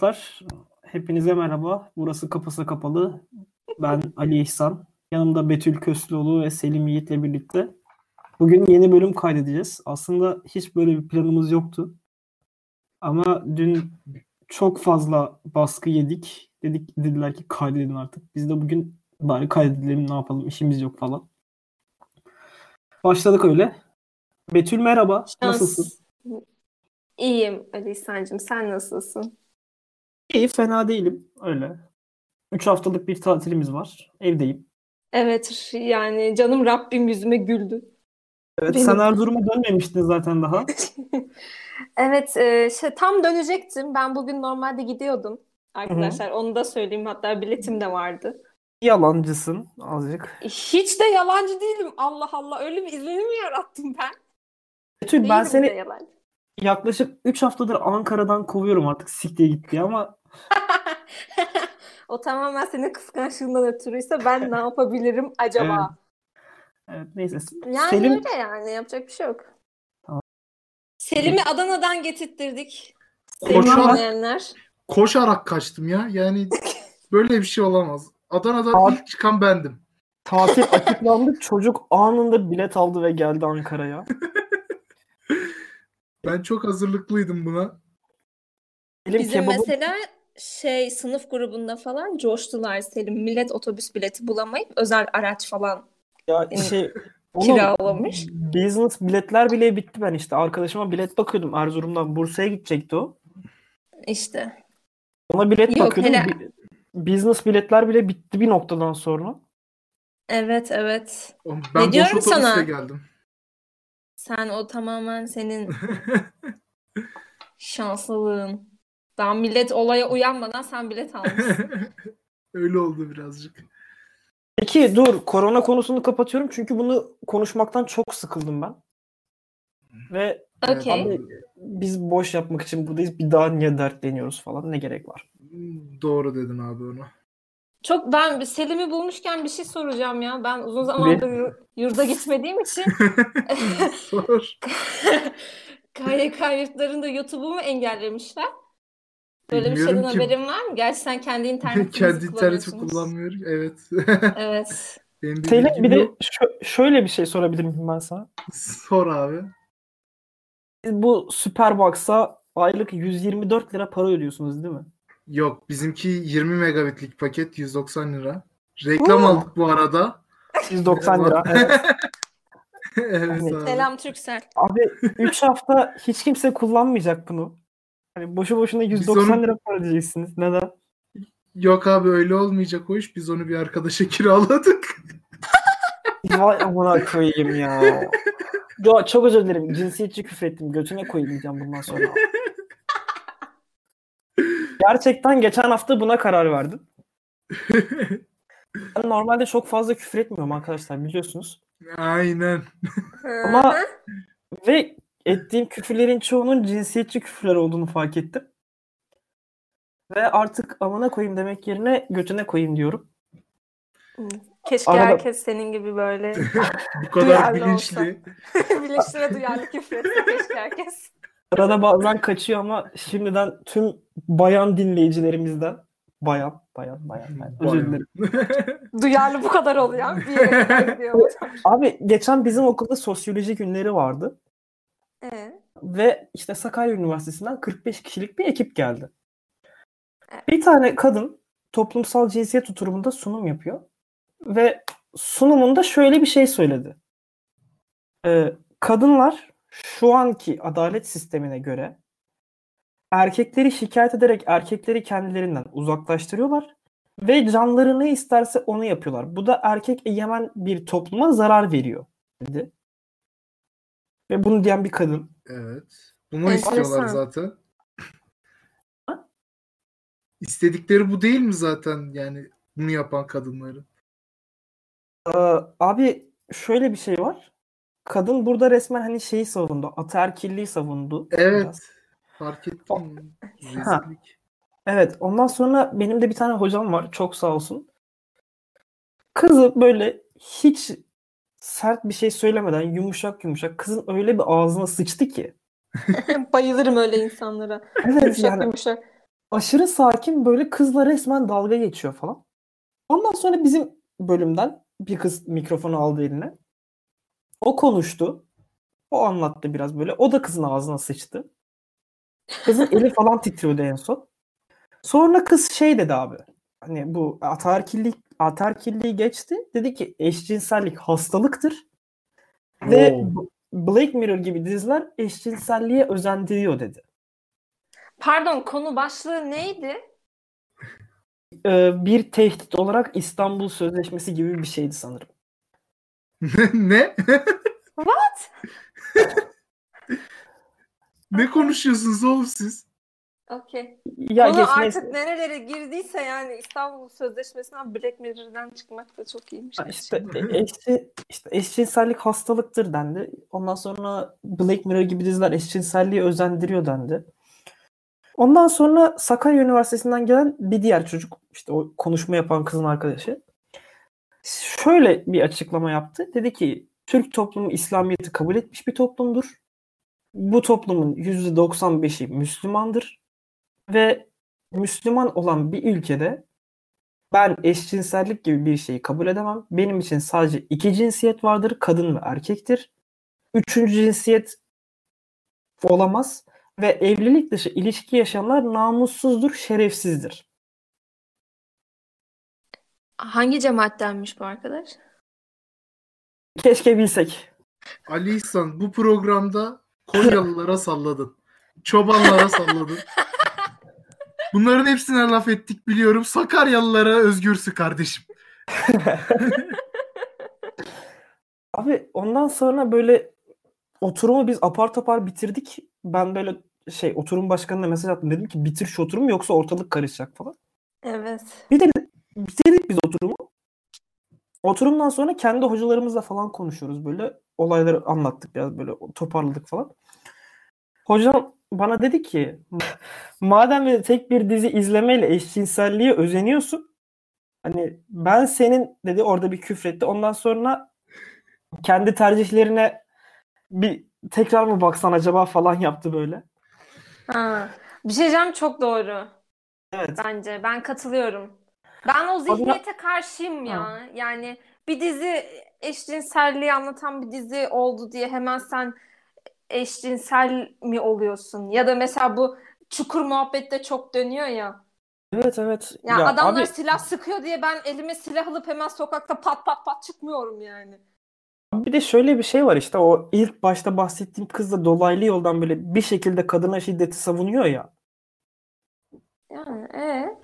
dostlar. Hepinize merhaba. Burası Kapısı Kapalı. Ben Ali İhsan. Yanımda Betül Köslüoğlu ve Selim Yiğit'le birlikte. Bugün yeni bölüm kaydedeceğiz. Aslında hiç böyle bir planımız yoktu. Ama dün çok fazla baskı yedik. Dediler ki kaydedin artık. Biz de bugün bari kaydedelim, ne yapalım, işimiz yok falan. Başladık öyle. Betül merhaba. Nasılsın? İyiyim Ali İhsan'cığım. Sen nasılsın? İyi, fena değilim. Öyle. 3 haftalık bir tatilimiz var. Evdeyim. Evet, yani canım Rabbim yüzüme güldü. Evet, benim. Sen Erzurum'a dönmemiştin zaten daha. Evet, tam dönecektim. Ben bugün normalde gidiyordum arkadaşlar. Hı-hı. Onu da söyleyeyim. Hatta biletim de vardı. Yalancısın azıcık. Hiç de yalancı değilim. Allah Allah, öyle bir izlenimi yarattım ben. Betül, ben seni yaklaşık 3 haftadır Ankara'dan kovuyorum artık siktir git diye ama... O tamamen senin kıskançlığından ötürüyse ben ne yapabilirim acaba? Evet, neyse. Yani Selim... öyle yani, yapacak bir şey yok. Tamam. Selim'i Adana'dan getirttirdik. Koşarak kaçtım ya. Yani böyle bir şey olamaz. Adana'dan ilk çıkan bendim. Tatil açıklandı. Çocuk anında bilet aldı ve geldi Ankara'ya. Ben çok hazırlıklıydım buna. Bizim mesela sınıf grubunda falan coştular Selim. Millet otobüs bileti bulamayıp özel araç falan kiralamış. Business biletler bile bitti, ben işte. Arkadaşıma bilet bakıyordum. Erzurum'dan Bursa'ya gidecekti o. İşte. Ona bilet bakıyordum. Hele... Business biletler bile bitti bir noktadan sonra. Evet, evet. Ben ne diyorum sana? Geldim. Sen o tamamen senin şanslılığın. Daha millet olaya uyanmadan sen bilet almışsın. Öyle oldu birazcık. Peki dur, korona konusunu kapatıyorum çünkü bunu konuşmaktan çok sıkıldım ben. Ve abi, biz boş yapmak için buradayız. Bir daha niye dertleniyoruz falan, ne gerek var? Doğru dedin abi onu. Çok, ben Selim'i bulmuşken bir şey soracağım ya. Ben uzun zamandır yurda gitmediğim için sor. KYK yurtlarında YouTube'umu engellemişler. Böyle bilmiyorum, bir şeyden haberin var mı? Gerçi sen kendi internetini kullanıyorsun. Kendi internetimi kullanmıyorum. Evet. Evet. Selim, bir de şöyle bir şey sorabilir miyim ben sana? Sor abi. Bu Superbox'a aylık 124 lira para ödüyorsunuz değil mi? Yok, bizimki 20 megabitlik paket 190 lira. Reklam aldık bu arada. 190 lira. Evet. Evet abi. Selam Türksel. Abi 3 hafta hiç kimse kullanmayacak bunu. Hani boşu boşuna 190 lira para diyeceksiniz. Neden? Yok abi, öyle olmayacak o iş. Biz onu bir arkadaşa kiraladık. Vay amına koyayım ya. Yo, çok özür dilerim. Cinsiyetçi küfrettim. Götüne koymayacağım bundan sonra. Gerçekten geçen hafta buna karar verdim. Ben normalde çok fazla küfür etmiyorum arkadaşlar, biliyorsunuz. Aynen. Ama ve ettiğim küfürlerin çoğunun cinsiyetçi küfürler olduğunu fark ettim. Ve artık amına koyayım demek yerine götüne koyayım diyorum. Keşke herkes senin gibi böyle bu kadar bilinçli. Bilinçli, duyarlı küfür etse keşke herkes. Arada bazen kaçıyor ama şimdiden tüm bayan dinleyicilerimizden bayan. Özür dilerim. Duyarlı bu kadar oluyor. Bir yere gidiyor. Abi geçen bizim okulda sosyoloji günleri vardı. Ve işte Sakarya Üniversitesi'nden 45 kişilik bir ekip geldi. Bir tane kadın toplumsal cinsiyet oturumunda sunum yapıyor. Ve sunumunda şöyle bir şey söyledi. Kadınlar şu anki adalet sistemine göre erkekleri şikayet ederek erkekleri kendilerinden uzaklaştırıyorlar ve canları ne isterse onu yapıyorlar. Bu da erkek egemen bir topluma zarar veriyor dedi. Ve bunu diyen bir kadın. Evet. Bunu istiyorlar zaten. İstedikleri bu değil mi zaten, yani bunu yapan kadınları? Abi şöyle bir şey var. Kadın burada resmen hani şeyi savundu. Ataerkilliği savundu. Evet. Biraz. Fark ettim. Evet. Ondan sonra benim de bir tane hocam var. Çok sağ olsun. Kızı böyle hiç sert bir şey söylemeden yumuşak yumuşak, kızın öyle bir ağzına sıçtı ki. Bayılırım öyle insanlara. Evet, yumuşak yani, yumuşak. aşırı sakin, böyle kızla resmen dalga geçiyor falan. Ondan sonra bizim bölümden bir kız mikrofonu aldı eline. O konuştu. O anlattı biraz böyle. O da kızın ağzına sıçtı. Kızın eli falan titriyordu en son. Sonra kız şey dedi abi. Hani bu ataerkilliği geçti. Dedi ki eşcinsellik hastalıktır. Wow. Ve Black Mirror gibi diziler eşcinselliğe özendiriyor dedi. Pardon, konu başlığı neydi? Bir tehdit olarak İstanbul Sözleşmesi gibi bir şeydi sanırım. Ne? What? Ne konuşuyorsunuz oğlum siz? Okay. Ya konu artık nerelere girdiyse yani İstanbul Sözleşmesi'nden Black Mirror'dan çıkmak da çok iyiymiş. İşte eşcinsellik hastalıktır dendi. Ondan sonra Black Mirror gibi diziler eşcinselliği özendiriyor dendi. Ondan sonra Sakarya Üniversitesi'nden gelen bir diğer çocuk, işte o konuşma yapan kızın arkadaşı, şöyle bir açıklama yaptı. Dedi ki Türk toplumu İslamiyet'i kabul etmiş bir toplumdur. Bu toplumun %95'i Müslümandır. Ve Müslüman olan bir ülkede ben eşcinsellik gibi bir şeyi kabul edemem. Benim için sadece iki cinsiyet vardır. Kadın ve erkektir. Üçüncü cinsiyet olamaz. Ve evlilik dışı ilişki yaşayanlar namussuzdur, şerefsizdir. Hangi cemaattenmiş bu arkadaş? Keşke bilsek. Ali İhsan, bu programda Konyalılara salladın. Çobanlara salladın. Bunların hepsine laf ettik biliyorum. Sakaryalılara özgürsü kardeşim. Abi ondan sonra böyle oturumu biz apar topar bitirdik. Ben böyle oturum başkanına mesaj attım. Dedim ki bitir şu oturumu yoksa ortalık karışacak falan. Evet. Bir de bitirdik biz oturumu. Oturumdan sonra kendi hocalarımızla falan konuşuyoruz böyle. Olayları anlattık biraz böyle toparladık falan. Hocam bana dedi ki madem tek bir dizi izlemeyle eşcinselliğe özeniyorsun, hani ben senin dedi, orada bir küfretti. Ondan sonra kendi tercihlerine bir tekrar mı baksan acaba falan yaptı böyle. Ha, bir şey diyeceğim, çok doğru. Evet. Bence ben katılıyorum. Ben o zihniyete karşıyım ya. Ha. Yani bir dizi eşcinselliği anlatan bir dizi oldu diye hemen sen eşcinsel mi oluyorsun? Ya da mesela bu çukur muhabbette çok dönüyor ya. Evet. Ya adamlar abi silah sıkıyor diye ben elime silah alıp hemen sokakta pat pat pat çıkmıyorum yani. Bir de şöyle bir şey var, işte o ilk başta bahsettiğim kız da dolaylı yoldan böyle bir şekilde kadına şiddeti savunuyor ya. Yani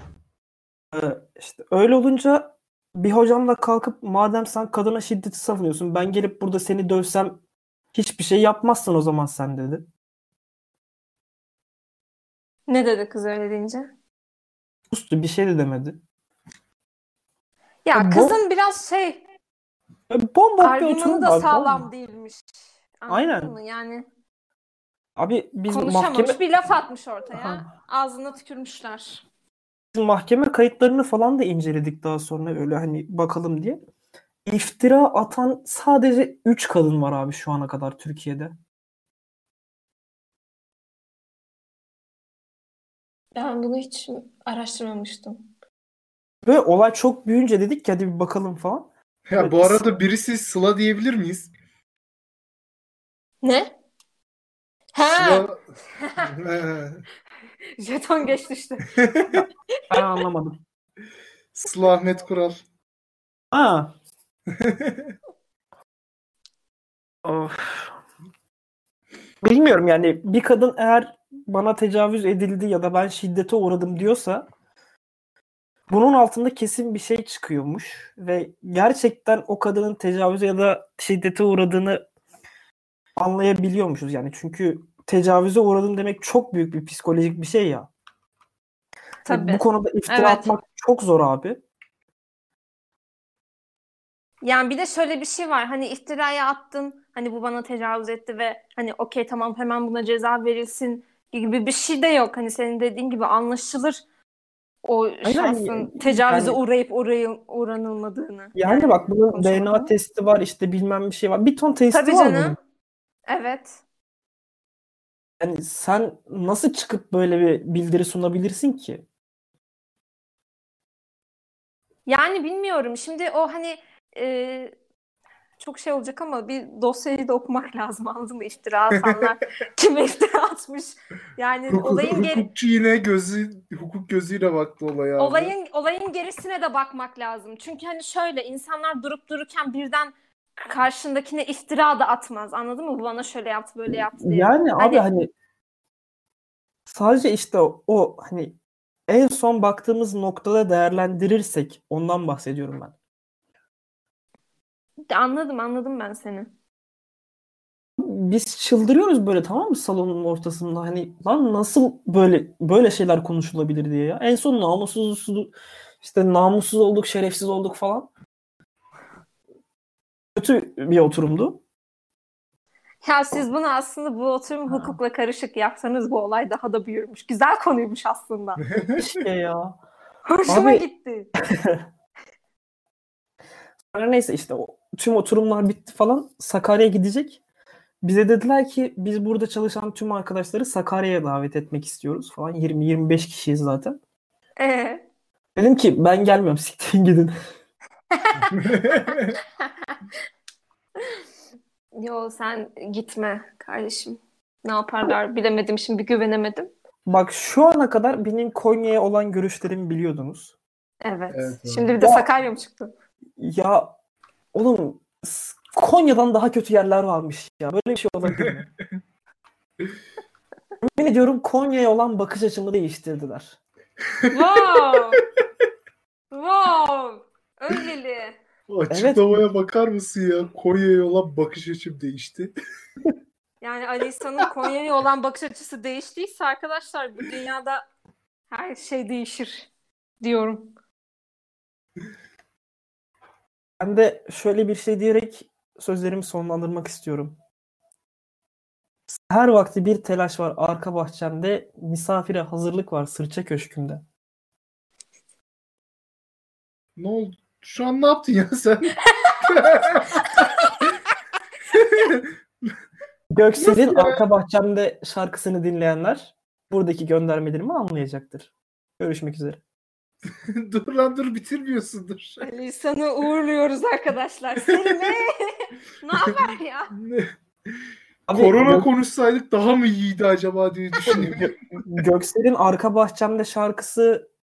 İşte öyle olunca bir hocamla kalkıp madem sen kadına şiddeti savunuyorsun, ben gelip burada seni dövsem hiçbir şey yapmazsın o zaman sen dedi. Ne dedi kız öyle deyince? Sustu, bir şey de demedi. Ya kızın biraz bomba bir oturum da sağlam abi, değilmiş. Aynen. Mı? Yani abi biz konuşamamış bir laf atmış ortaya. Aha. Ağzına tükürmüşler. Mahkeme kayıtlarını falan da inceledik daha sonra öyle hani bakalım diye. İftira atan sadece 3 kadın var abi şu ana kadar Türkiye'de. Ben bunu hiç araştırmamıştım. Ve olay çok büyüyünce dedik ki hadi bir bakalım falan. Ya evet, bu arada birisi Sıla diyebilir miyiz? Ne? Sıla... Jeton geçti işte. Ben anlamadım. Sıla Ahmet Kural. Aa. Of. Bilmiyorum yani, bir kadın eğer bana tecavüz edildi ya da ben şiddete uğradım diyorsa bunun altında kesin bir şey çıkıyormuş ve gerçekten o kadının tecavüze ya da şiddete uğradığını anlayabiliyormuşuz yani, çünkü tecavüze uğradım demek çok büyük bir psikolojik bir şey ya. Tabii. Bu konuda iftira atmak çok zor abi. Yani bir de şöyle bir şey var. Hani iftiraya attın. Hani bu bana tecavüz etti ve hani okey tamam hemen buna ceza verilsin gibi bir şey de yok. Hani senin dediğin gibi anlaşılır o şahsın tecavüze uğranılmadığını. Yani bak bunun DNA testi var, işte bilmem bir şey var. Bir ton testi var mı? Evet. Yani sen nasıl çıkıp böyle bir bildiri sunabilirsin ki? Yani bilmiyorum. Şimdi o hani çok şey olacak ama bir dosyayı da okumak lazım. Anladın mı? İftira atanlar kime iftira atmış? Yani hukuk gözüyle baktı olaya. Olayın gerisine de bakmak lazım. Çünkü hani şöyle insanlar durup dururken birden karşındakine iftira da atmaz. Anladın mı? Bu bana şöyle yaptı, böyle yaptı diye. Yani abi hani sadece işte o hani en son baktığımız noktada değerlendirirsek ondan bahsediyorum ben. Anladım ben seni. Biz çıldırıyoruz böyle, tamam mı, salonun ortasında hani lan nasıl böyle şeyler konuşulabilir diye ya. En son namussuz olduk, şerefsiz olduk falan. Kötü bir oturumdu. Ya siz bunu aslında bu oturum hukukla karışık yapsanız bu olay daha da büyürmüş. Güzel konuymuş aslında. İşte ya. Hoşuma gitti. Sonra neyse işte tüm oturumlar bitti falan. Sakarya'ya gidecek. Bize dediler ki biz burada çalışan tüm arkadaşları Sakarya'ya davet etmek istiyoruz falan. 20-25 kişiyiz zaten. Dedim ki ben gelmiyorum, siktirin gidin. Yo sen gitme kardeşim. Ne yaparlar bilemedim, şimdi güvenemedim. Bak şu ana kadar benim Konya'ya olan görüşlerimi biliyordunuz. Evet. Şimdi bir de Sakarya mı çıktı? Ya oğlum Konya'dan daha kötü yerler varmış ya. Böyle bir şey olabilir mi? Yemin ediyorum Konya'ya olan bakış açımı değiştirdiler. Wow. Öyleli. Açıklamaya bakar mısın ya? Konya'ya olan bakış açım değişti. Yani Ali İhsan'ın Konya'ya olan bakış açısı değiştiyse arkadaşlar bu dünyada her şey değişir diyorum. Ben de şöyle bir şey diyerek sözlerimi sonlandırmak istiyorum. Her vakti bir telaş var arka bahçemde, misafire hazırlık var sırça köşkümde. Ne oldu? Şu an ne yaptın ya sen? Göksel'in Arka Bahçem'de şarkısını dinleyenler buradaki göndermelerimi anlayacaktır. Görüşmek üzere. dur bitirmiyorsundur. Ali sana uğurluyoruz arkadaşlar. Selim'e ne haber ya? Abi, korona konuşsaydık daha mı iyiydi acaba diye düşünüyorum. Göksel'in Arka Bahçem'de şarkısı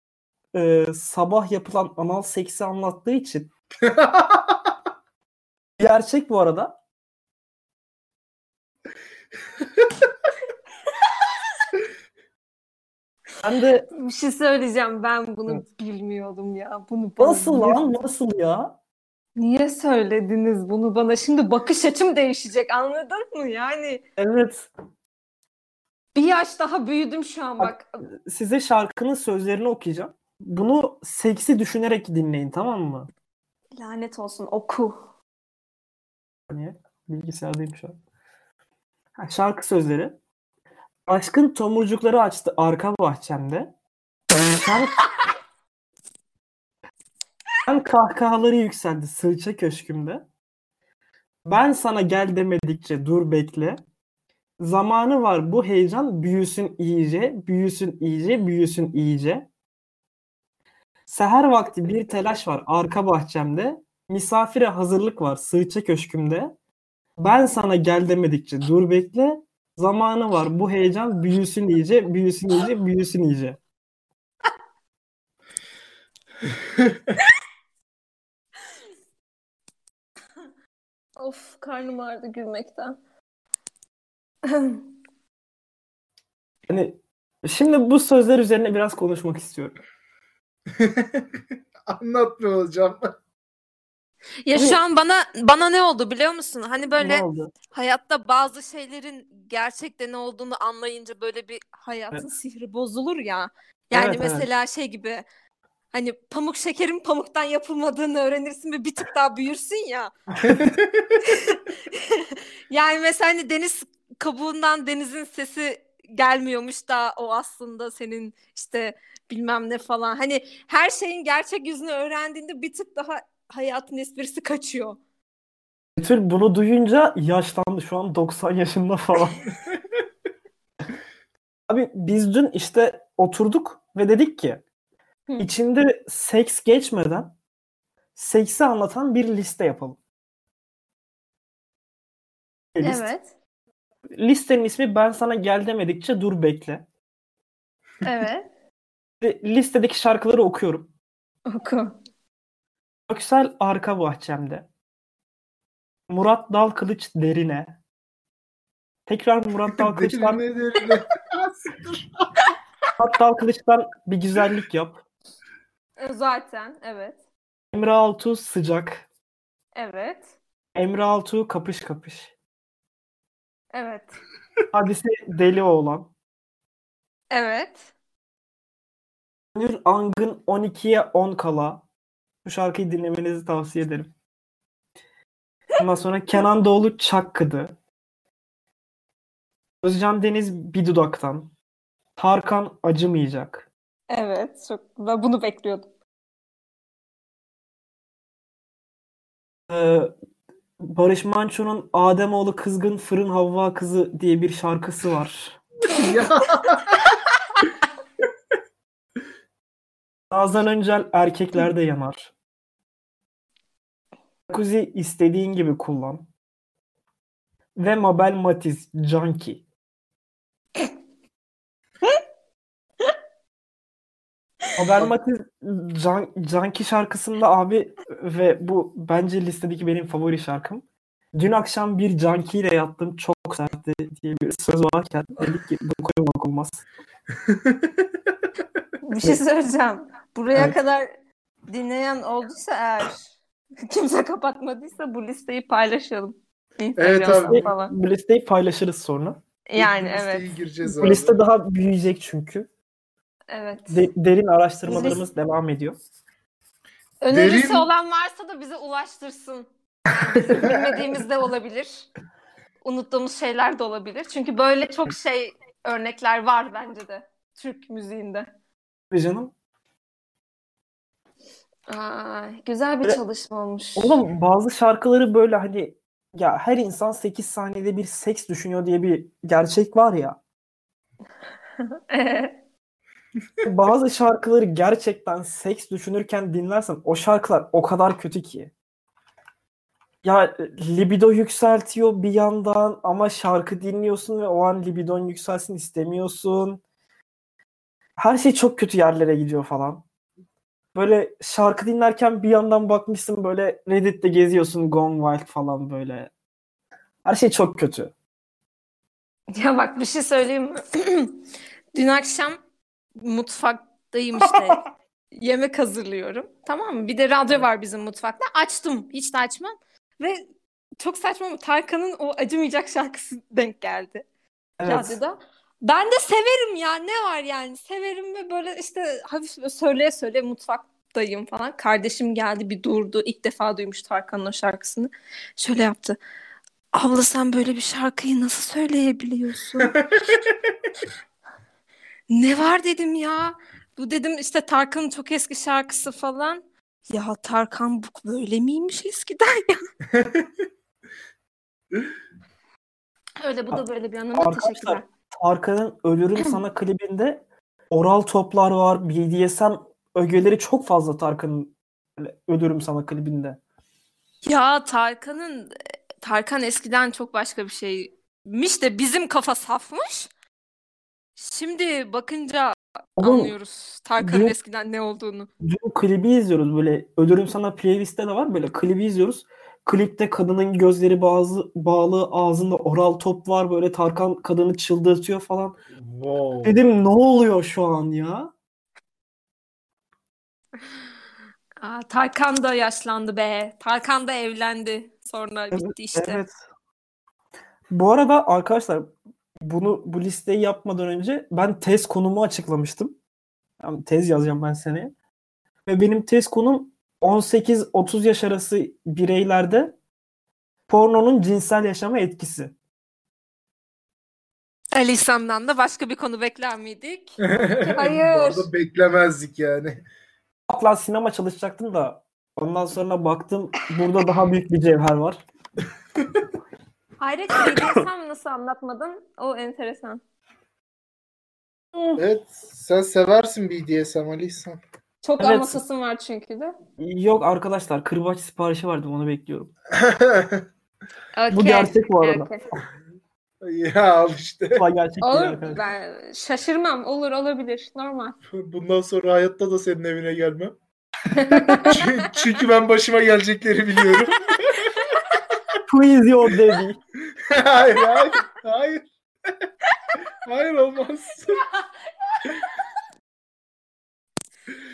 sabah yapılan anal seksi anlattığı için gerçek bu arada. Ben de bir şey söyleyeceğim, ben bunu bilmiyordum ya. Nasıl ya? Niye söylediniz bunu bana? Şimdi bakış açım değişecek, anladın mı yani? Evet. Bir yaş daha büyüdüm şu an bak. Size şarkının sözlerini okuyacağım. Bunu seksi düşünerek dinleyin, tamam mı? Lanet olsun, oku. Niye? Bilgisayardayım şu an. Şarkı sözleri. Aşkın tomurcukları açtı arka bahçemde. Sen kahkahaları yükseldi sırça köşkümde. Ben sana gel demedikçe dur bekle. Zamanı var bu heyecan büyüsün iyice. Seher vakti bir telaş var arka bahçemde, misafire hazırlık var sığça köşkümde. Ben sana gel demedikçe dur bekle, zamanı var bu heyecan büyüsün iyice. Of, karnım ağrıdı gülmekten. Yani şimdi bu sözler üzerine biraz konuşmak istiyorum. Anlatmıyor olacağım. Ya şu an bana ne oldu biliyor musun? Hani böyle hayatta bazı şeylerin gerçekten ne olduğunu anlayınca böyle bir hayatın sihri bozulur ya. Yani mesela şey gibi. Hani pamuk şekerin pamuktan yapılmadığını öğrenirsin ve bir tık daha büyürsün ya. Yani mesela hani deniz kabuğundan denizin sesi gelmiyormuş da o aslında senin işte bilmem ne falan. Hani her şeyin gerçek yüzünü öğrendiğinde bir tık daha hayatın esprisi kaçıyor. Betül bunu duyunca yaşlandı. Şu an 90 yaşında falan. Abi biz dün işte oturduk ve dedik ki içinde seks geçmeden seksi anlatan bir liste yapalım. Evet. Listenin ismi Ben Sana Gel Demedikçe Dur Bekle. Evet. Listedeki şarkıları okuyorum. Oku. Göksel Arka Bahçemde. Murat Dalkılıç Derine. Tekrar Murat Dalkılıç'tan Murat Dalkılıç'tan Bir Güzellik Yap. Zaten evet. Emre Altuğ Sıcak. Evet. Emre Altuğ Kapış Kapış. Evet. Hadise Deli Oğlan. Evet. Nür Angın 12'ye 10 kala. Bu şarkıyı dinlemenizi tavsiye ederim. Ondan sonra Kenan Doğulu Çakkıdı. Özcan Deniz Bir Dudaktan. Tarkan Acımayacak. Evet. Ben bunu bekliyordum. Barış Manço'nun Ademoğlu Kızgın Fırın Havva Kızı diye bir şarkısı var. Nazan Önce Erkeklerde Yanar. Dikuzi İstediğin Gibi Kullan. Ve Mabel Matiz Junkie. Mabel Matiz Junkie şarkısında abi ve bu bence listedeki benim favori şarkım. Dün akşam bir junkie ile yattım çok sertti diye bir söz varken dedik ki bu koymak olmaz. Bir şey söyleyeceğim. Buraya kadar dinleyen olduysa eğer kimse kapatmadıysa bu listeyi paylaşalım. Evet abi. Falan. Bu listeyi paylaşırız sonra. Yani evet. Bu liste daha büyüyecek çünkü. Evet. Derin araştırmalarımız devam ediyor. Önerisi olan varsa da bize ulaştırsın. Bilmediğimiz de olabilir. Unuttuğumuz şeyler de olabilir. Çünkü böyle çok şey örnekler var bence de. Türk müziğinde. Canım. Güzel bir çalışma olmuş. Oğlum bazı şarkıları böyle hani ya her insan 8 saniyede bir seks düşünüyor diye bir gerçek var ya. Bazı şarkıları gerçekten seks düşünürken dinlersen o şarkılar o kadar kötü ki. Ya libido yükseltiyor bir yandan ama şarkı dinliyorsun ve o an libidon yükselsin istemiyorsun. Her şey çok kötü yerlere gidiyor falan. Böyle şarkı dinlerken bir yandan bakmışsın böyle Reddit'te geziyorsun Gone Wild falan böyle. Her şey çok kötü. Ya bak bir şey söyleyeyim mi? Dün akşam mutfaktayım işte. Yemek hazırlıyorum. Tamam mı? Bir de radyo var bizim mutfakta. Açtım. Hiç de açmam. Ve çok saçma ama Tarkan'ın o Acımayacak şarkısı denk geldi. Evet. Radyoda. Ben de severim ya. Ne var yani? Severim ve böyle işte hafif söyleye söyleye mutfaktayım falan. Kardeşim geldi bir durdu. İlk defa duymuş Tarkan'ın o şarkısını. Şöyle yaptı. Abla sen böyle bir şarkıyı nasıl söyleyebiliyorsun? Ne var dedim ya. Bu dedim işte Tarkan'ın çok eski şarkısı falan. Ya Tarkan bu böyle miymiş eskiden ya? Öyle bu da böyle bir anlamda teşekkürler. Tarkan'ın Ölürüm Sana klibinde oral toplar var. BDSM ögeleri çok fazla Tarkan'ın Ölürüm Sana klibinde. Ya Tarkan eskiden çok başka bir şeymiş de bizim kafa safmış. Şimdi bakınca anlıyoruz Tarkan'ın eskiden ne olduğunu. Dün klibi izliyoruz böyle Ölürüm Sana playlist'te de var böyle klibi izliyoruz. Klipte kadının gözleri bağlı, ağzında oral top var. Böyle Tarkan kadını çıldırtıyor falan. Wow. Dedim ne oluyor şu an ya? Tarkan da yaşlandı be. Tarkan da evlendi. Sonra evet, bitti işte. Evet. Bu arada arkadaşlar bu listeyi yapmadan önce ben tez konumu açıklamıştım. Yani tez yazacağım ben seneye. Ve benim tez konum 18-30 yaş arası bireylerde pornonun cinsel yaşama etkisi. Ali İhsan'dan da başka bir konu bekler miydik? Hayır. Bunu beklemezdik yani. Atlas sinema çalışacaktım da ondan sonra baktım burada daha büyük bir cevher var. Hayret, sen nasıl anlatmadın? O enteresan. Evet, sen seversin BDSM Ali İhsan. Çok evet. Anlatasın var çünkü de. Yok arkadaşlar, kırbaç siparişi vardı, onu bekliyorum. Okay. Bu gerçek bu arada. Okay. Ya al işte. Olur, ben şaşırmam. Olur, olabilir. Normal. Bundan sonra hayatta da senin evine gelmem. Çünkü ben başıma gelecekleri biliyorum. Please your daddy. Hayır, hayır, hayır. Hayır, olmaz.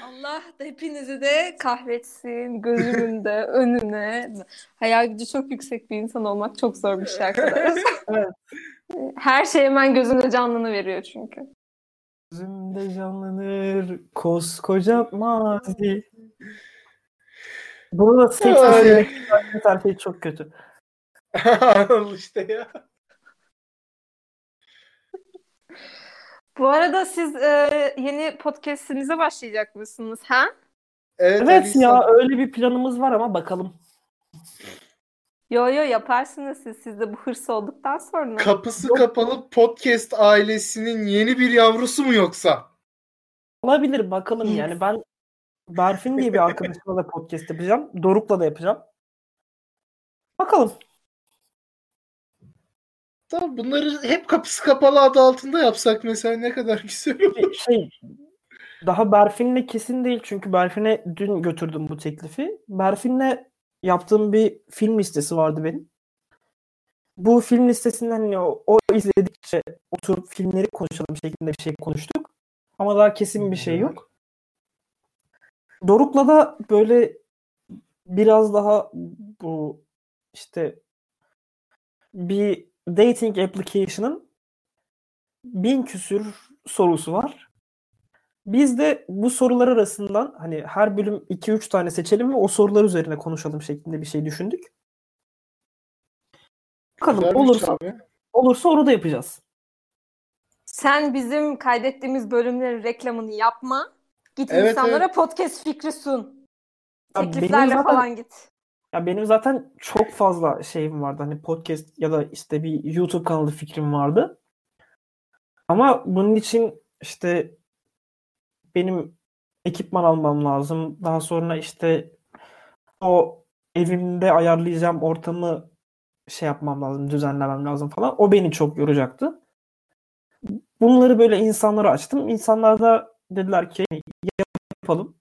Allah da hepinizi de kahretsin, gözümün de önüne. Hayal gücü çok yüksek bir insan olmak çok zor bir şey arkadaşlar. Evet. Her şey hemen gözünde canlanıveriyor çünkü. Gözümde canlanır koskoca mazi. Bunu da tek sesle tarifi çok kötü. Al işte ya. Bu arada siz yeni podcast'inize başlayacak mısınız? Ha? Evet ya, öyle bir planımız var ama bakalım. Yo yaparsınız siz de bu hırsı olduktan sonra. Kapısı kapalı podcast ailesinin yeni bir yavrusu mu yoksa? Olabilir, bakalım yani. Ben Berfin diye bir arkadaşımla da podcast yapacağım. Doruk'la da yapacağım. Bakalım. Tamam, bunları hep kapısı kapalı adı altında yapsak mesela ne kadar güzel olur. Daha Berfin'le kesin değil çünkü Berfin'e dün götürdüm bu teklifi. Berfin'le yaptığım bir film listesi vardı benim. Bu film listesinden hani o izledikçe oturup filmleri konuşalım şeklinde bir şey konuştuk. Ama daha kesin bir şey yok. Doruk'la da böyle biraz daha bu işte bir dating application'ın 1000 küsür sorusu var. Biz de bu sorular arasından hani her bölüm 2-3 tane seçelim ve o sorular üzerine konuşalım şeklinde bir şey düşündük. Bakalım olursa onu da yapacağız. Sen bizim kaydettiğimiz bölümlerin reklamını yapma. Git evet, insanlara evet. Podcast fikri sun. Tekliflerle zaten... falan git. Ya benim zaten çok fazla şeyim vardı. Hani podcast ya da işte bir YouTube kanalı fikrim vardı. Ama bunun için işte benim ekipman almam lazım. Daha sonra işte o evimde ayarlayacağım ortamı şey yapmam lazım, düzenlemem lazım falan. O beni çok yoracaktı. Bunları böyle insanlara açtım. İnsanlar da dediler ki yapalım.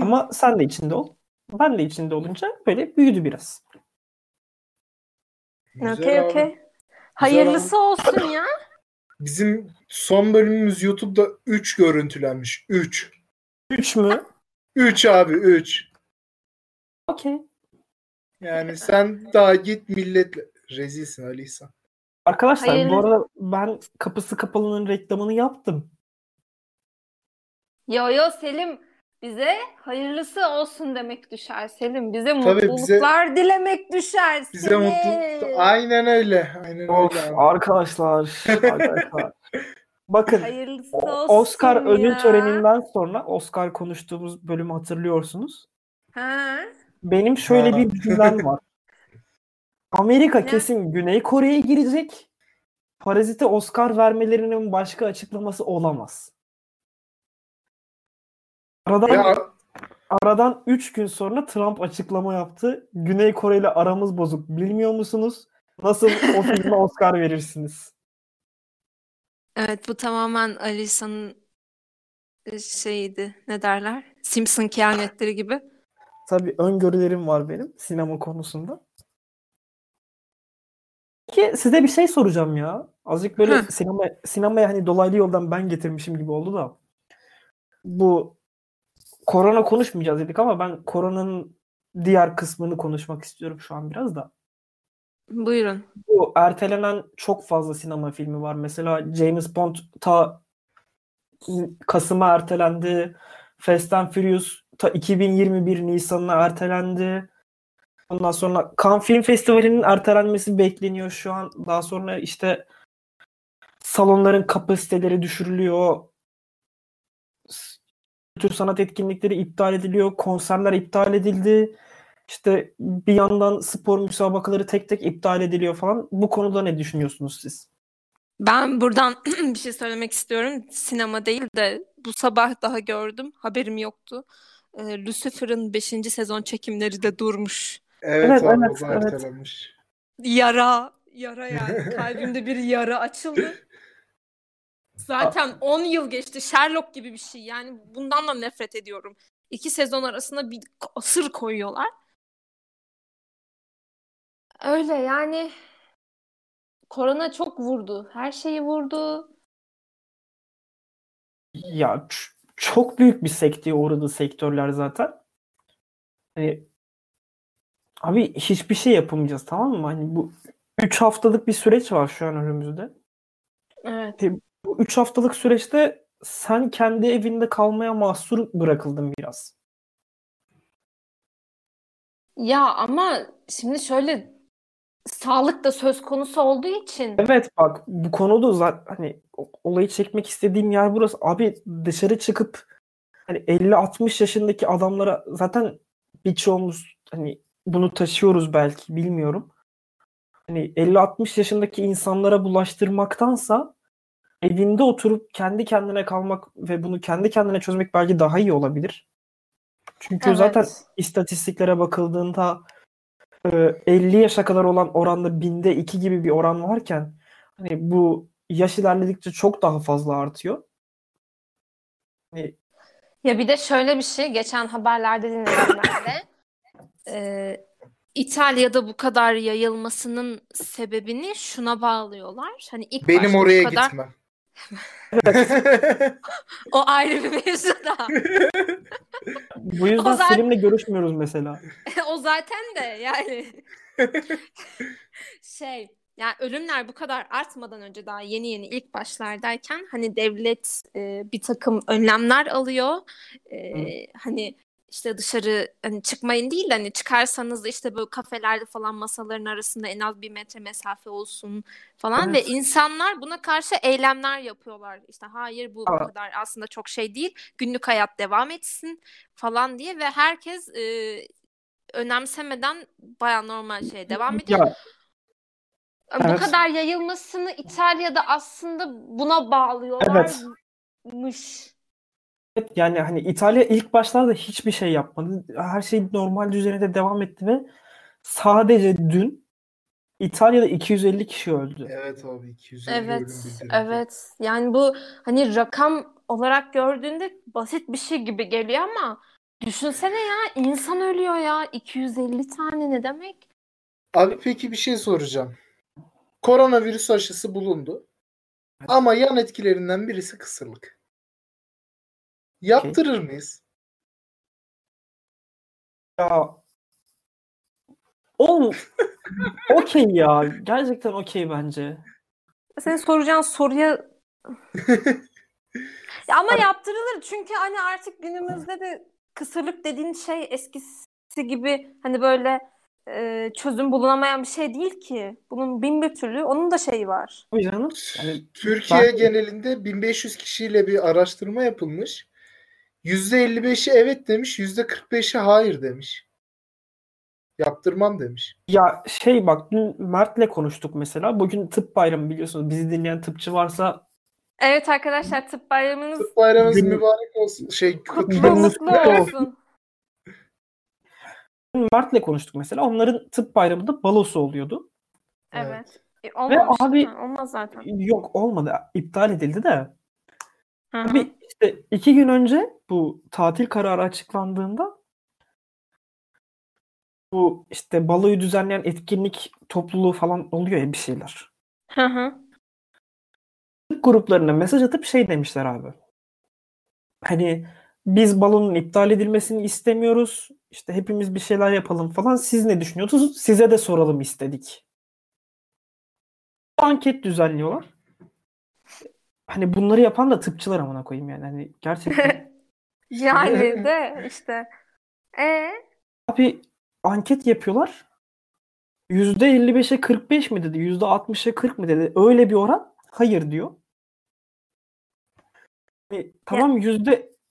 Ama sen de içinde ol. Ben de içinde olunca böyle büyüdü biraz. Okay. Hayırlısı olsun ya. Bizim son bölümümüz YouTube'da 3 görüntülenmiş. 3. 3 mü? 3 abi 3. Okay. Yani sen daha git milletle. Rezilsin Ali İhsan. Arkadaşlar bu arada ben kapısı kapalının reklamını yaptım. Yo Selim. Bize hayırlısı olsun demek düşer Selim. Bize mutluluklar dilemek düşer Selim. Bize mutluluk. Aynen öyle. Aynen of, öyle. Arkadaşlar. Bakın. Hayırlısı olsun Oscar ya. Ödül töreninden sonra Oscar konuştuğumuz bölümü hatırlıyorsunuz. Ha? Benim şöyle bir gündem var. Amerika kesin Güney Kore'ye girecek. Parazite Oscar vermelerinin başka açıklaması olamaz. Aradan 3 gün sonra Trump açıklama yaptı. Güney Kore ile aramız bozuk. Bilmiyor musunuz? Nasıl o filme Oscar verirsiniz? Evet, bu tamamen Ali İhsan'ın şeyiydi. Ne derler? Simpson kehanetleri gibi. Tabii öngörülerim var benim sinema konusunda. Ki size bir şey soracağım ya. Azıcık böyle sinemaya hani dolaylı yoldan ben getirmişim gibi oldu da. Bu korona konuşmayacağız dedik ama ben koronanın diğer kısmını konuşmak istiyorum şu an biraz da. Buyurun. Bu ertelenen çok fazla sinema filmi var. Mesela James Bond ta Kasım'a ertelendi. Fast and Furious ta 2021 Nisan'ına ertelendi. Ondan sonra Cannes Film Festivali'nin ertelenmesi bekleniyor şu an. Daha sonra işte salonların kapasiteleri düşürülüyor. Kültür sanat etkinlikleri iptal ediliyor. Konserler iptal edildi. İşte bir yandan spor müsabakaları tek tek iptal ediliyor falan. Bu konuda ne düşünüyorsunuz siz? Ben buradan bir şey söylemek istiyorum. Sinema değil de bu sabah daha gördüm. Haberim yoktu. Lucifer'ın 5. sezon çekimleri de durmuş. Evet, evet, evet. Yara yani. Kalbimde bir yara açıldı. Zaten 10 yıl geçti. Sherlock gibi bir şey. Yani bundan da nefret ediyorum. 2 sezon arasında bir asır koyuyorlar. Öyle yani. Korona çok vurdu. Her şeyi vurdu. Ya çok büyük bir sekteye uğradı sektörler zaten. Hani abi hiçbir şey yapamayacağız, tamam mı? Hani bu 3 haftalık bir süreç var şu an önümüzde. Evet. Bu 3 haftalık süreçte sen kendi evinde kalmaya mahsur bırakıldın biraz. Ya ama şimdi şöyle, sağlık da söz konusu olduğu için. Evet bak, bu konuda zaten hani olayı çekmek istediğim yer burası. Abi dışarı çıkıp hani 50-60 yaşındaki adamlara, zaten birçoğumuz hani bunu taşıyoruz belki, bilmiyorum. Hani 50-60 yaşındaki insanlara bulaştırmaktansa evinde oturup kendi kendine kalmak ve bunu kendi kendine çözmek belki daha iyi olabilir. Çünkü evet, zaten istatistiklere bakıldığında 50 yaşa kadar olan oranda binde 2 gibi bir oran varken hani bu yaş ilerledikçe çok daha fazla artıyor. Hani... Ya bir de şöyle bir şey, geçen haberlerde dinleyenlerde İtalya'da bu kadar yayılmasının sebebini şuna bağlıyorlar. Hani ilk benim oraya kadar... gitmem. O ayrı bir mevzu da. Bu yüzden zaten... Selim'le görüşmüyoruz mesela. O zaten de yani. Yani ölümler bu kadar artmadan önce, daha yeni ilk başlardayken hani devlet bir takım önlemler alıyor. Hani işte dışarı hani çıkmayın değil, hani çıkarsanız da işte böyle kafelerde falan masaların arasında en az 1 metre mesafe olsun falan, evet. Ve insanlar buna karşı eylemler yapıyorlar. İşte hayır, bu kadar aslında çok şey değil. Günlük hayat devam etsin falan diye ve herkes önemsemeden bayağı normal şeye devam ediyor. Ya. Bu evet. kadar yayılmasını İtalya'da aslında buna bağlıyorlarmış. Evet. Yani hani İtalya ilk başlarda hiçbir şey yapmadı. Her şey normal düzeninde devam etti ve sadece dün İtalya'da 250 kişi öldü. Evet abi, 250 ölüm bildirdi. Evet. Yani bu hani rakam olarak gördüğünde basit bir şey gibi geliyor ama düşünsene ya, insan ölüyor ya. 250 tane ne demek? Abi peki bir şey soracağım. Koronavirüs aşısı bulundu. Ama yan etkilerinden birisi kısırlık. Yaptırır mıyız? Ya oğlum okey ya. Gerçekten okey bence. Senin soracağın soruya ya ama yaptırılır çünkü hani artık günümüzde de kısırlık dediğin şey eskisi gibi hani böyle çözüm bulunamayan bir şey değil ki. Bunun bin bir türlü, onun da şeyi var. Yani, Türkiye genelinde 1500 kişiyle bir araştırma yapılmış. %55'i evet demiş, %45'i hayır demiş. Yaptırmam demiş. Ya şey bak, dün Mert'le konuştuk mesela. Bugün tıp bayramı, biliyorsunuz. Bizi dinleyen tıpçı varsa... Evet arkadaşlar, tıp bayramınız mübarek olsun. Kutlu olsun. Dün Mert'le konuştuk mesela. Onların tıp bayramında balosu oluyordu. Evet. Olmaz zaten. Yok olmadı. İptal edildi de. Abi işte 2 gün önce bu tatil kararı açıklandığında bu işte baloyu düzenleyen etkinlik topluluğu falan oluyor ya, bir şeyler. Tıp gruplarına mesaj atıp şey demişler abi. Hani biz balonun iptal edilmesini istemiyoruz. İşte hepimiz bir şeyler yapalım falan. Siz ne düşünüyorsunuz? Size de soralım istedik. Anket düzenliyorlar. Hani bunları yapan da tıpçılar amına koyayım yani. Hani gerçekten. Yani de işte. Abi anket yapıyorlar. %55'e 45 mi dedi? %60'a 40 mı dedi? Öyle bir oran. Hayır diyor. Yani, tamam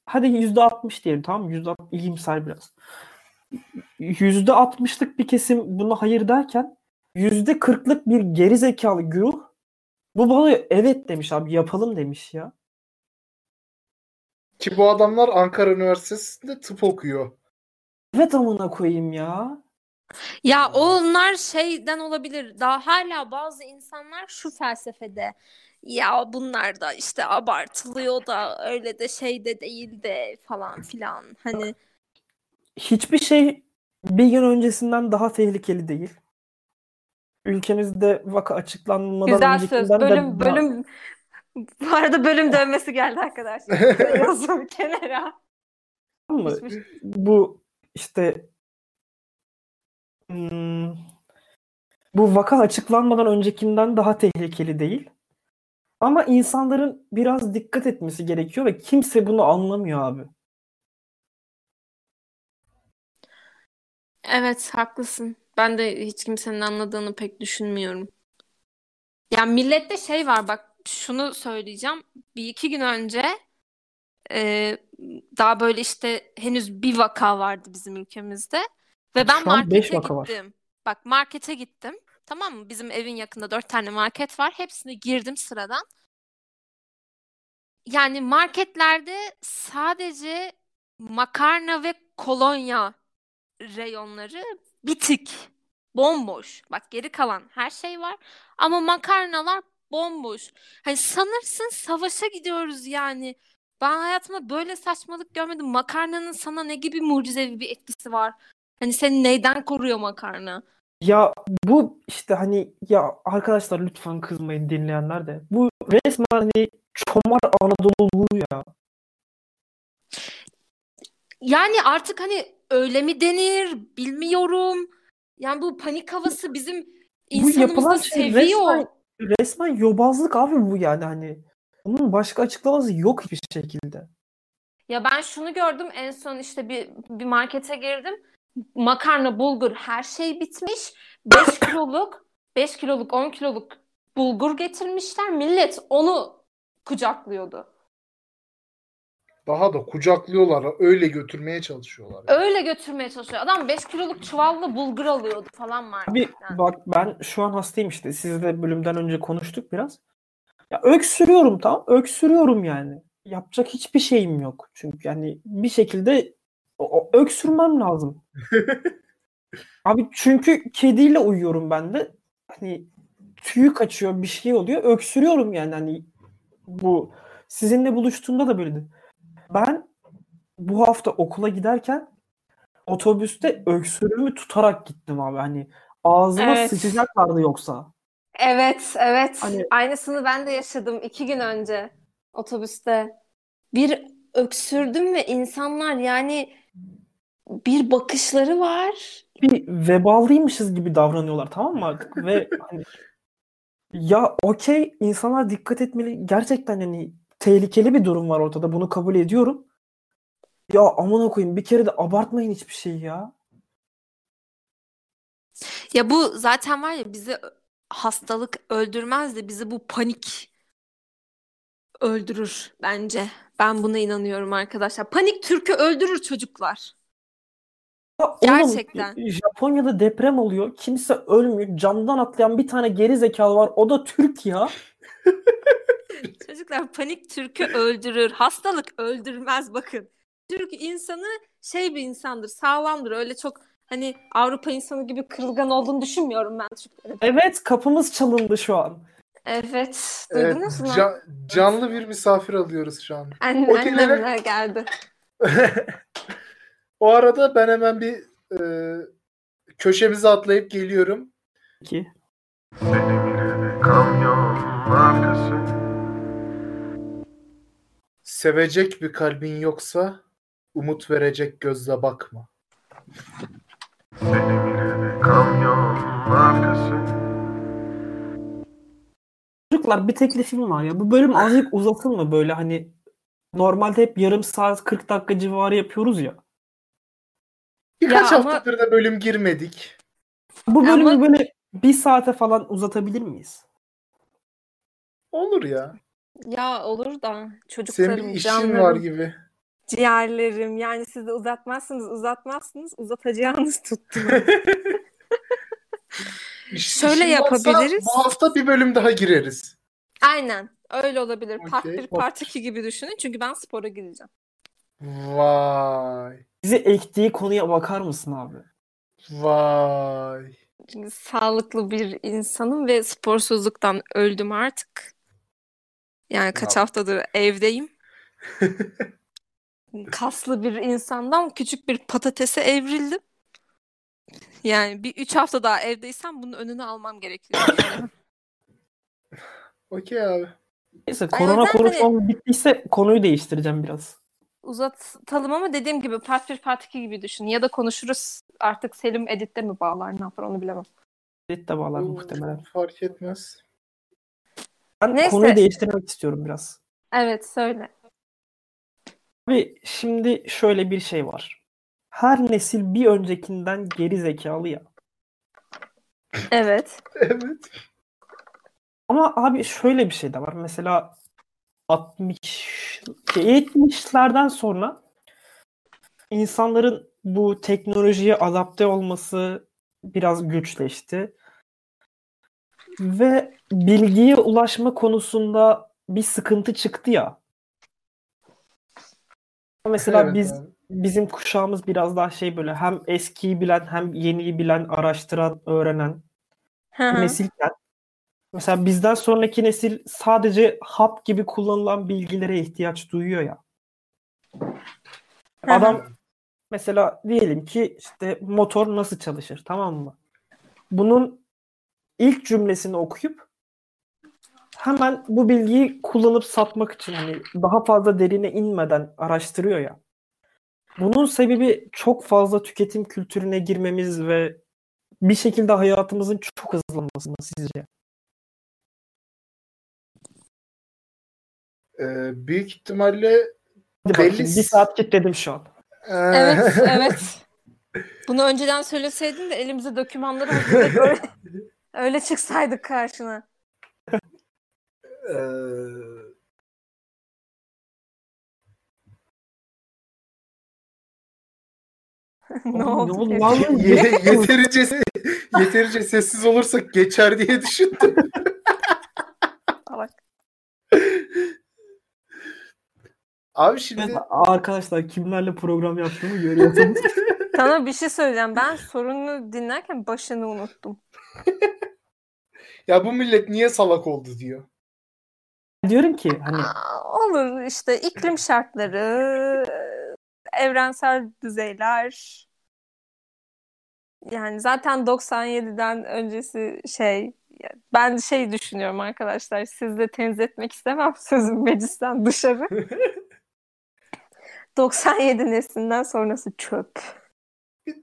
hadi %60 diyelim, tamam mı? %60 iyimser biraz. %60'lık bir kesim buna hayır derken %40'lık bir gerizekalı güruh Bu bana evet demiş abi, yapalım demiş ya. Ki bu adamlar Ankara Üniversitesi'nde tıp okuyor. Evet amına koyayım ya. Ya onlar şeyden olabilir. Daha hala bazı insanlar şu felsefede. Ya bunlar da işte abartılıyor da öyle de şey de değil de falan filan. Hani hiçbir şey bir gün öncesinden daha tehlikeli değil. Ülkemizde vaka açıklanmadan güzel öncekinden söz. Bölüm, de... bölüm... Bu arada bölüm dönmesi geldi arkadaşlar. Yazım kenara. Ama bu işte bu vaka açıklanmadan öncekinden daha tehlikeli değil. Ama insanların biraz dikkat etmesi gerekiyor ve kimse bunu anlamıyor abi. Evet haklısın. Ben de hiç kimsenin anladığını pek düşünmüyorum. Ya millette şey var bak, şunu söyleyeceğim. Bir iki gün önce daha böyle işte henüz bir vaka vardı bizim ülkemizde. Ve ben markete gittim. Bak markete gittim. Tamam mı? Bizim evin yakında 4 tane market var. Hepsine girdim sıradan. Yani marketlerde sadece makarna ve kolonya reyonları bitik. Bomboş. Bak geri kalan her şey var. Ama makarnalar bomboş. Hani sanırsın savaşa gidiyoruz yani. Ben hayatımda böyle saçmalık görmedim. Makarnanın sana ne gibi mucizevi bir etkisi var? Hani seni neyden koruyor makarna? Ya bu işte hani ya arkadaşlar lütfen kızmayın dinleyenler de. Bu resmen hani çomar Anadolu'luğu ya. Yani artık hani öyle mi denir bilmiyorum. Yani bu panik havası bizim insanımızı seviyor. Resmen yobazlık abi bu yani hani. Bunun başka açıklaması yok hiçbir şekilde. Ya ben şunu gördüm en son işte bir markete girdim. Makarna, bulgur her şey bitmiş. 5 kiloluk 10 kiloluk bulgur getirmişler. Millet onu kucaklıyordu. Daha da kucaklıyorlar. Öyle götürmeye çalışıyorlar. Yani. Öyle götürmeye çalışıyor. Adam 5 kiloluk çuvalla bulgur alıyordu falan marketten. Abi bak ben şu an hastayım işte. Sizle bölümden önce konuştuk biraz. Ya öksürüyorum tamam. Öksürüyorum yani. Yapacak hiçbir şeyim yok. Çünkü yani bir şekilde öksürmem lazım. Abi çünkü kediyle uyuyorum ben de. Hani tüyü kaçıyor, bir şey oluyor. Öksürüyorum yani hani bu sizinle buluştuğumda da böyleydi. Ben bu hafta okula giderken otobüste öksürüğümü tutarak gittim abi. Hani ağzıma sıçacaklardı yoksa. Evet. Hani... Aynısını ben de yaşadım 2 gün önce otobüste. Bir öksürdüm ve insanlar yani bir bakışları var. Bir vebalıymışız gibi davranıyorlar tamam mı artık? Ve hani, ya okey insanlar dikkat etmeli. Gerçekten hani tehlikeli bir durum var ortada. Bunu kabul ediyorum. Ya amına koyayım bir kere de abartmayın hiçbir şeyi ya. Ya bu zaten var ya bizi hastalık öldürmez de bizi bu panik öldürür bence. Ben buna inanıyorum arkadaşlar. Panik Türk'ü öldürür çocuklar. Gerçekten. Japonya'da deprem oluyor. Kimse ölmüyor. Camdan atlayan bir tane geri zekalı var. O da Türk ya. Çocuklar panik Türk'ü öldürür. Hastalık öldürmez bakın. Türk insanı şey bir insandır. Sağlamdır. Öyle çok hani Avrupa insanı gibi kırılgan olduğunu düşünmüyorum ben Türklerin. Evet kapımız çalındı şu an. Evet. Duydunuz mu? Canlı bir misafir alıyoruz şu an. Annemler geldi. O arada ben hemen bir köşemize atlayıp geliyorum. Sevecek bir kalbin yoksa umut verecek gözle bakma. Çocuklar bir teklifim var ya. Bu bölüm azıcık uzatın mı böyle hani normalde hep yarım saat 40 dakika civarı yapıyoruz ya. Birkaç haftadır da bölüm girmedik. Bu bölümü böyle 1 saate falan uzatabilir miyiz? Olur ya. Ya olur da çocuklarım, senin bir işin canlarım, var gibi. Ciğerlerim yani siz de uzatmazsınız uzatacağınız tuttunuz. Şöyle yapabiliriz. Bu hafta bir bölüm daha gireriz. Aynen. Öyle olabilir. Okay. Part 1, Part 2 gibi düşünün. Çünkü ben spora gideceğim. Vay. Bizi ektiği konuya bakar mısın abi? Vay. Çünkü sağlıklı bir insanım ve sporsuzluktan öldüm artık. Yani kaç haftadır evdeyim. Kaslı bir insandan küçük bir patatese evrildim. Yani bir 3 hafta daha evdeysem bunun önünü almam gerekiyor. Okey abi. Neyse korona konuşmamız bittiyse konuyu değiştireceğim biraz. Uzatalım ama dediğim gibi part 1 part 2 gibi düşün. Ya da konuşuruz artık Selim editte mi bağlar ne yapar onu bilemem. Editte bağlar muhtemelen. Fark etmez. Ben neyse. Konuyu değiştirmek istiyorum biraz. Evet söyle. Abi şimdi şöyle bir şey var. Her nesil bir öncekinden geri zekalı ya. Evet. Evet. Ama abi şöyle bir şey de var. Mesela 70'lerden sonra insanların bu teknolojiye adapte olması biraz güçleşti. Ve bilgiye ulaşma konusunda bir sıkıntı çıktı ya. Mesela evet, bizim kuşağımız biraz daha şey böyle hem eskiyi bilen hem yeniyi bilen, araştıran, öğrenen nesilken. Mesela bizden sonraki nesil sadece hap gibi kullanılan bilgilere ihtiyaç duyuyor ya. Adam mesela diyelim ki işte motor nasıl çalışır, tamam mı? Bunun ilk cümlesini okuyup hemen bu bilgiyi kullanıp satmak için hani daha fazla derine inmeden araştırıyor ya. Bunun sebebi çok fazla tüketim kültürüne girmemiz ve bir şekilde hayatımızın çok hızlanması mı sizce? Büyük ihtimalle belli... Bir saat kilitledim şu an. Evet, evet. Bunu önceden söyleseydin de elimize dokümanları öyle çıksaydık karşına. Ne oldu? Yeterince sessiz olursak geçer diye düşündüm. Abi şimdi arkadaşlar kimlerle program yaptığımı görüyorsunuz. Sana bir şey söyleyeceğim. Ben sorunu dinlerken başını unuttum. Ya bu millet niye salak oldu diyor. Diyorum ki hani olur işte iklim şartları, evrensel düzeyler. Yani zaten 97'den öncesi şey, ben şey düşünüyorum arkadaşlar. Siz de tenzih etmek istemem sözüm meclisten dışarı. 97 neslinden sonrası çöp.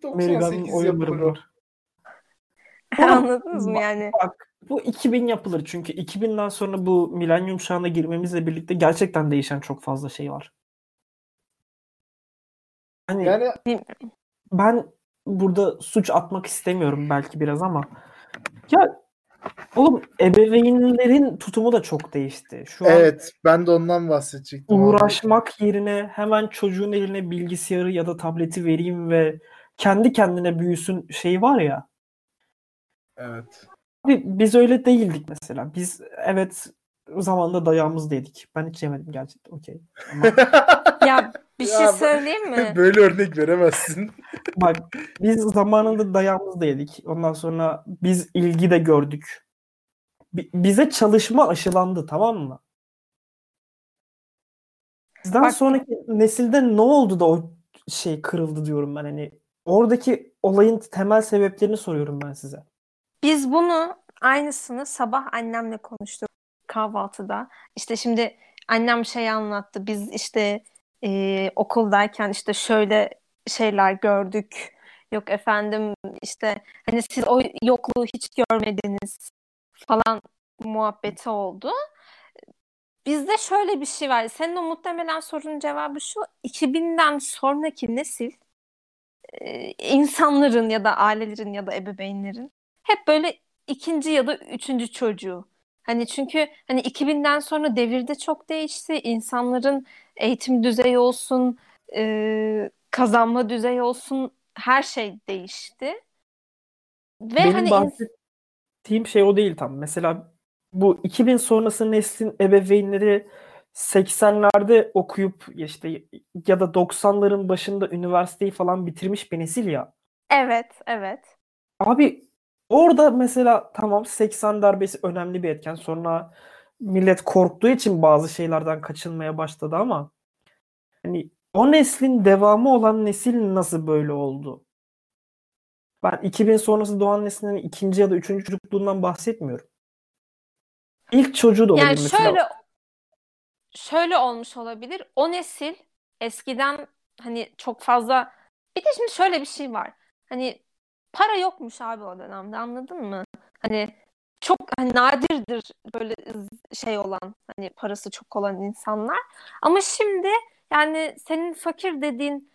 98 yapılır. Anladınız mı yani? Bak, bu 2000 yapılır çünkü 2000'den sonra bu milenyum çağına girmemizle birlikte gerçekten değişen çok fazla şey var. Hani yani... Ben burada suç atmak istemiyorum belki biraz ama ya oğlum ebeveynlerin tutumu da çok değişti. Şu evet, ben de ondan bahsedecektim. Uğraşmak abi yerine hemen çocuğun eline bilgisayarı ya da tableti vereyim ve kendi kendine büyüsün şey var ya. Evet. Biz öyle değildik mesela. Biz evet zamanında dayağımız dedik. Ben hiç yemedim gerçekten. Okey. Ama... Ya bir şey söyleyeyim mi? Böyle örnek veremezsin. Bak biz zamanında dayağımız da yedik. Ondan sonra biz ilgi de gördük. Bize çalışma aşılandı, tamam mı? Bizden sonraki nesilde ne oldu da o şey kırıldı diyorum ben hani. Oradaki olayın temel sebeplerini soruyorum ben size. Biz bunu aynısını sabah annemle konuştuk kahvaltıda. İşte şimdi annem şey anlattı. Biz işte okuldayken işte şöyle şeyler gördük. Yok efendim işte hani siz o yokluğu hiç görmediniz falan muhabbeti oldu. Bizde şöyle bir şey var. Senin o muhtemelen sorunun cevabı şu. 2000'den sonraki nesil insanların ya da ailelerin ya da ebeveynlerin hep böyle ikinci ya da üçüncü çocuğu. Hani çünkü hani 2000'den sonra devirde çok değişti. İnsanların eğitim düzeyi olsun, kazanma düzeyi olsun her şey değişti. Ve benim bahsettiğim şey o değil tam. Mesela bu 2000 sonrası neslin ebeveynleri 80'lerde okuyup işte ya da 90'ların başında üniversiteyi falan bitirmiş bir nesil ya. Evet. Abi orada mesela tamam 80 darbesi önemli bir etken. Sonra millet korktuğu için bazı şeylerden kaçınmaya başladı ama hani o neslin devamı olan nesil nasıl böyle oldu? Ben 2000 sonrası doğan neslinin ikinci ya da üçüncü çocukluğundan bahsetmiyorum. İlk çocuğu da olabilir yani mesela. Şöyle olmuş olabilir. O nesil eskiden hani çok fazla... Bir de şimdi şöyle bir şey var. Hani para yokmuş abi o dönemde, anladın mı? Hani çok hani nadirdir böyle şey olan, hani parası çok olan insanlar. Ama şimdi yani senin fakir dediğin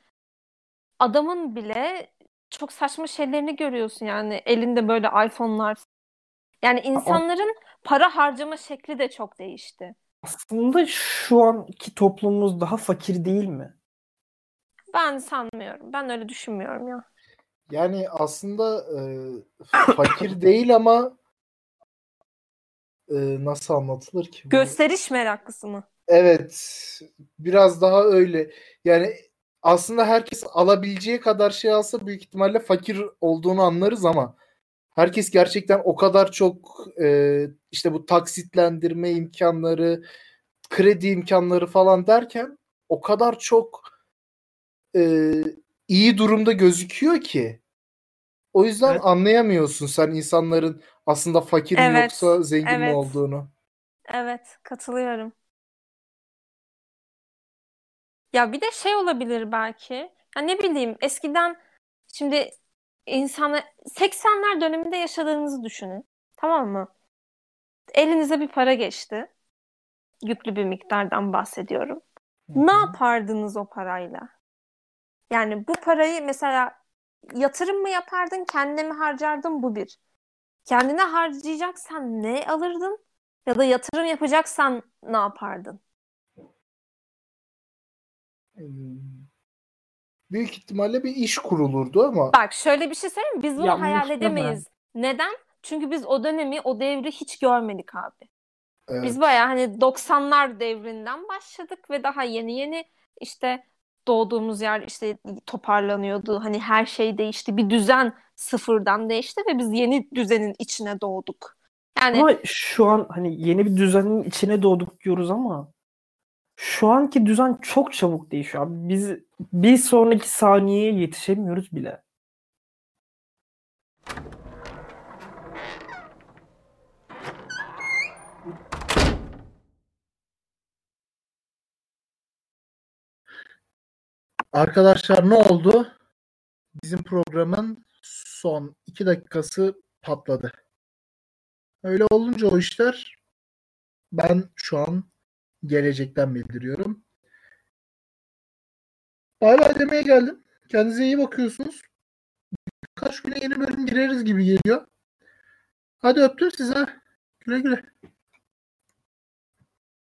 adamın bile çok saçma şeylerini görüyorsun. Yani elinde böyle iPhone'lar. Yani insanların para harcama şekli de çok değişti. Aslında şu anki toplumumuz daha fakir değil mi? Ben sanmıyorum. Ben öyle düşünmüyorum ya. Yani aslında fakir değil ama nasıl anlatılır ki? Gösteriş meraklısı mı? Evet. Biraz daha öyle. Yani aslında herkes alabileceği kadar şey alsa büyük ihtimalle fakir olduğunu anlarız ama herkes gerçekten o kadar çok işte bu taksitlendirme imkanları, kredi imkanları falan derken o kadar çok iyi durumda gözüküyor ki. O yüzden evet, anlayamıyorsun sen insanların aslında fakir mi yoksa zengin mi olduğunu. Evet, katılıyorum. Ya bir de şey olabilir belki. Ya ne bileyim, eskiden şimdi İnsanlar 80'ler döneminde yaşadığınızı düşünün. Tamam mı? Elinize bir para geçti. Yüklü bir miktardan bahsediyorum. Ne yapardınız o parayla? Yani bu parayı mesela yatırım mı yapardın, kendine mi harcardın? Bu bir. Kendine harcayacaksan ne alırdın? Ya da yatırım yapacaksan ne yapardın? Büyük ihtimalle bir iş kurulurdu ama... Bak şöyle bir şey söyleyeyim mi? Biz bunu hayal edemeyiz. Neden? Çünkü biz o dönemi, o devri hiç görmedik abi. Evet. Biz bayağı hani 90'lar devrinden başladık ve daha yeni işte doğduğumuz yer işte toparlanıyordu. Hani her şey değişti. Bir düzen sıfırdan değişti ve biz yeni düzenin içine doğduk. Yani... Ama şu an hani yeni bir düzenin içine doğduk diyoruz ama... Şu anki düzen çok çabuk değişiyor. Biz bir sonraki saniyeye yetişemiyoruz bile. Arkadaşlar ne oldu? Bizim programın son 2 dakikası patladı. Öyle olunca o işler, ben şu an gelecekten bildiriyorum. Hala demeye geldim. Kendinize iyi bakıyorsunuz. Birkaç güne yeni bölüm gireriz gibi geliyor. Hadi öptüm size. Güle güle.